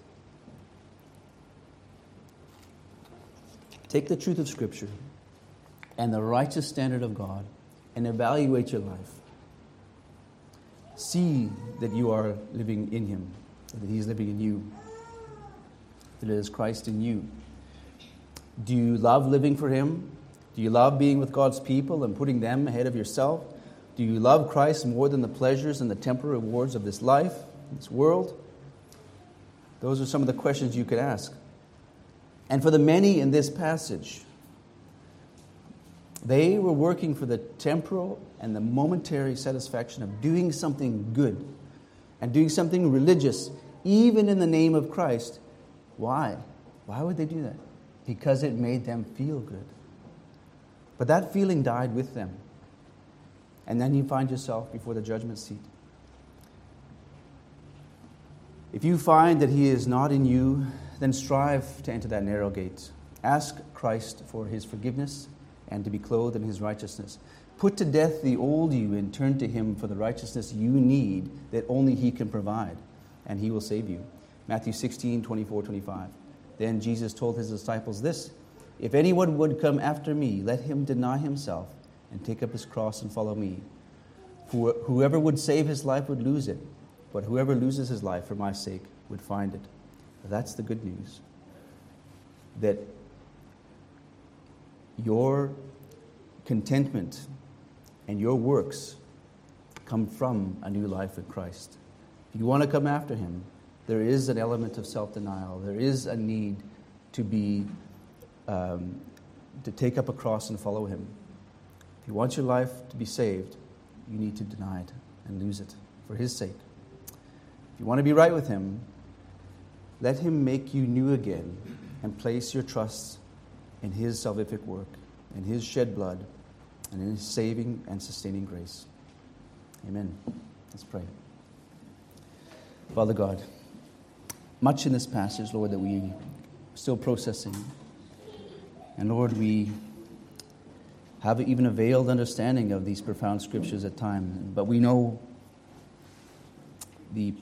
Take the truth of Scripture and the righteous standard of God and evaluate your life. See that you are living in him, that he is living in you, that it is Christ in you. Do you love living for him? Do you love being with God's people and putting them ahead of yourself? Do you love Christ more than the pleasures and the temporary rewards of this life, this world? Those are some of the questions you could ask. And for the many in this passage, they were working for the temporal and the momentary satisfaction of doing something good and doing something religious, even in the name of Christ. Why? Why would they do that? Because it made them feel good. But that feeling died with them. And then you find yourself before the judgment seat. If you find that he is not in you, then strive to enter that narrow gate. Ask Christ for his forgiveness and to be clothed in his righteousness. Put to death the old you and turn to him for the righteousness you need that only he can provide, and he will save you. Matthew 16:24-25. Then Jesus told his disciples this, if anyone would come after me, let him deny himself and take up his cross and follow me. For whoever would save his life would lose it, but whoever loses his life for my sake would find it. That's the good news. That your contentment and your works come from a new life in Christ. If you want to come after him, there is an element of self-denial. There is a need to be to take up a cross and follow him. If you want your life to be saved, you need to deny it and lose it for his sake. If you want to be right with him, let him make you new again and place your trust in his salvific work, in his shed blood, and in his saving and sustaining grace. Amen. Let's pray. Father God, much in this passage, Lord, that we are still processing. And Lord, we have even a veiled understanding of these profound scriptures at times, but we know the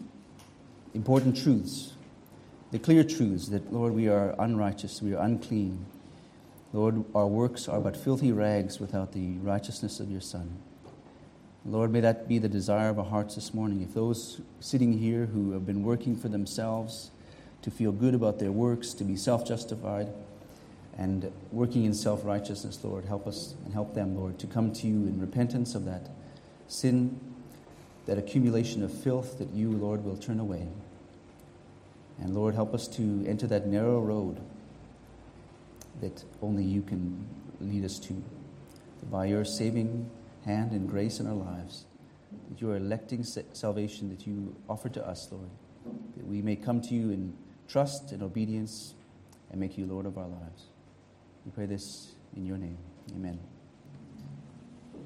important truths, the clear truths that, Lord, we are unrighteous, we are unclean. Lord, our works are but filthy rags without the righteousness of your Son. Lord, may that be the desire of our hearts this morning. If those sitting here who have been working for themselves to feel good about their works, to be self-justified and working in self-righteousness, Lord, help us and help them, Lord, to come to you in repentance of that sin, that accumulation of filth that you, Lord, will turn away. And Lord, help us to enter that narrow road that only you can lead us to. By your saving hand and grace in our lives, that your electing salvation that you offer to us, Lord, that we may come to you in trust and obedience and make you Lord of our lives. We pray this in your name. Amen.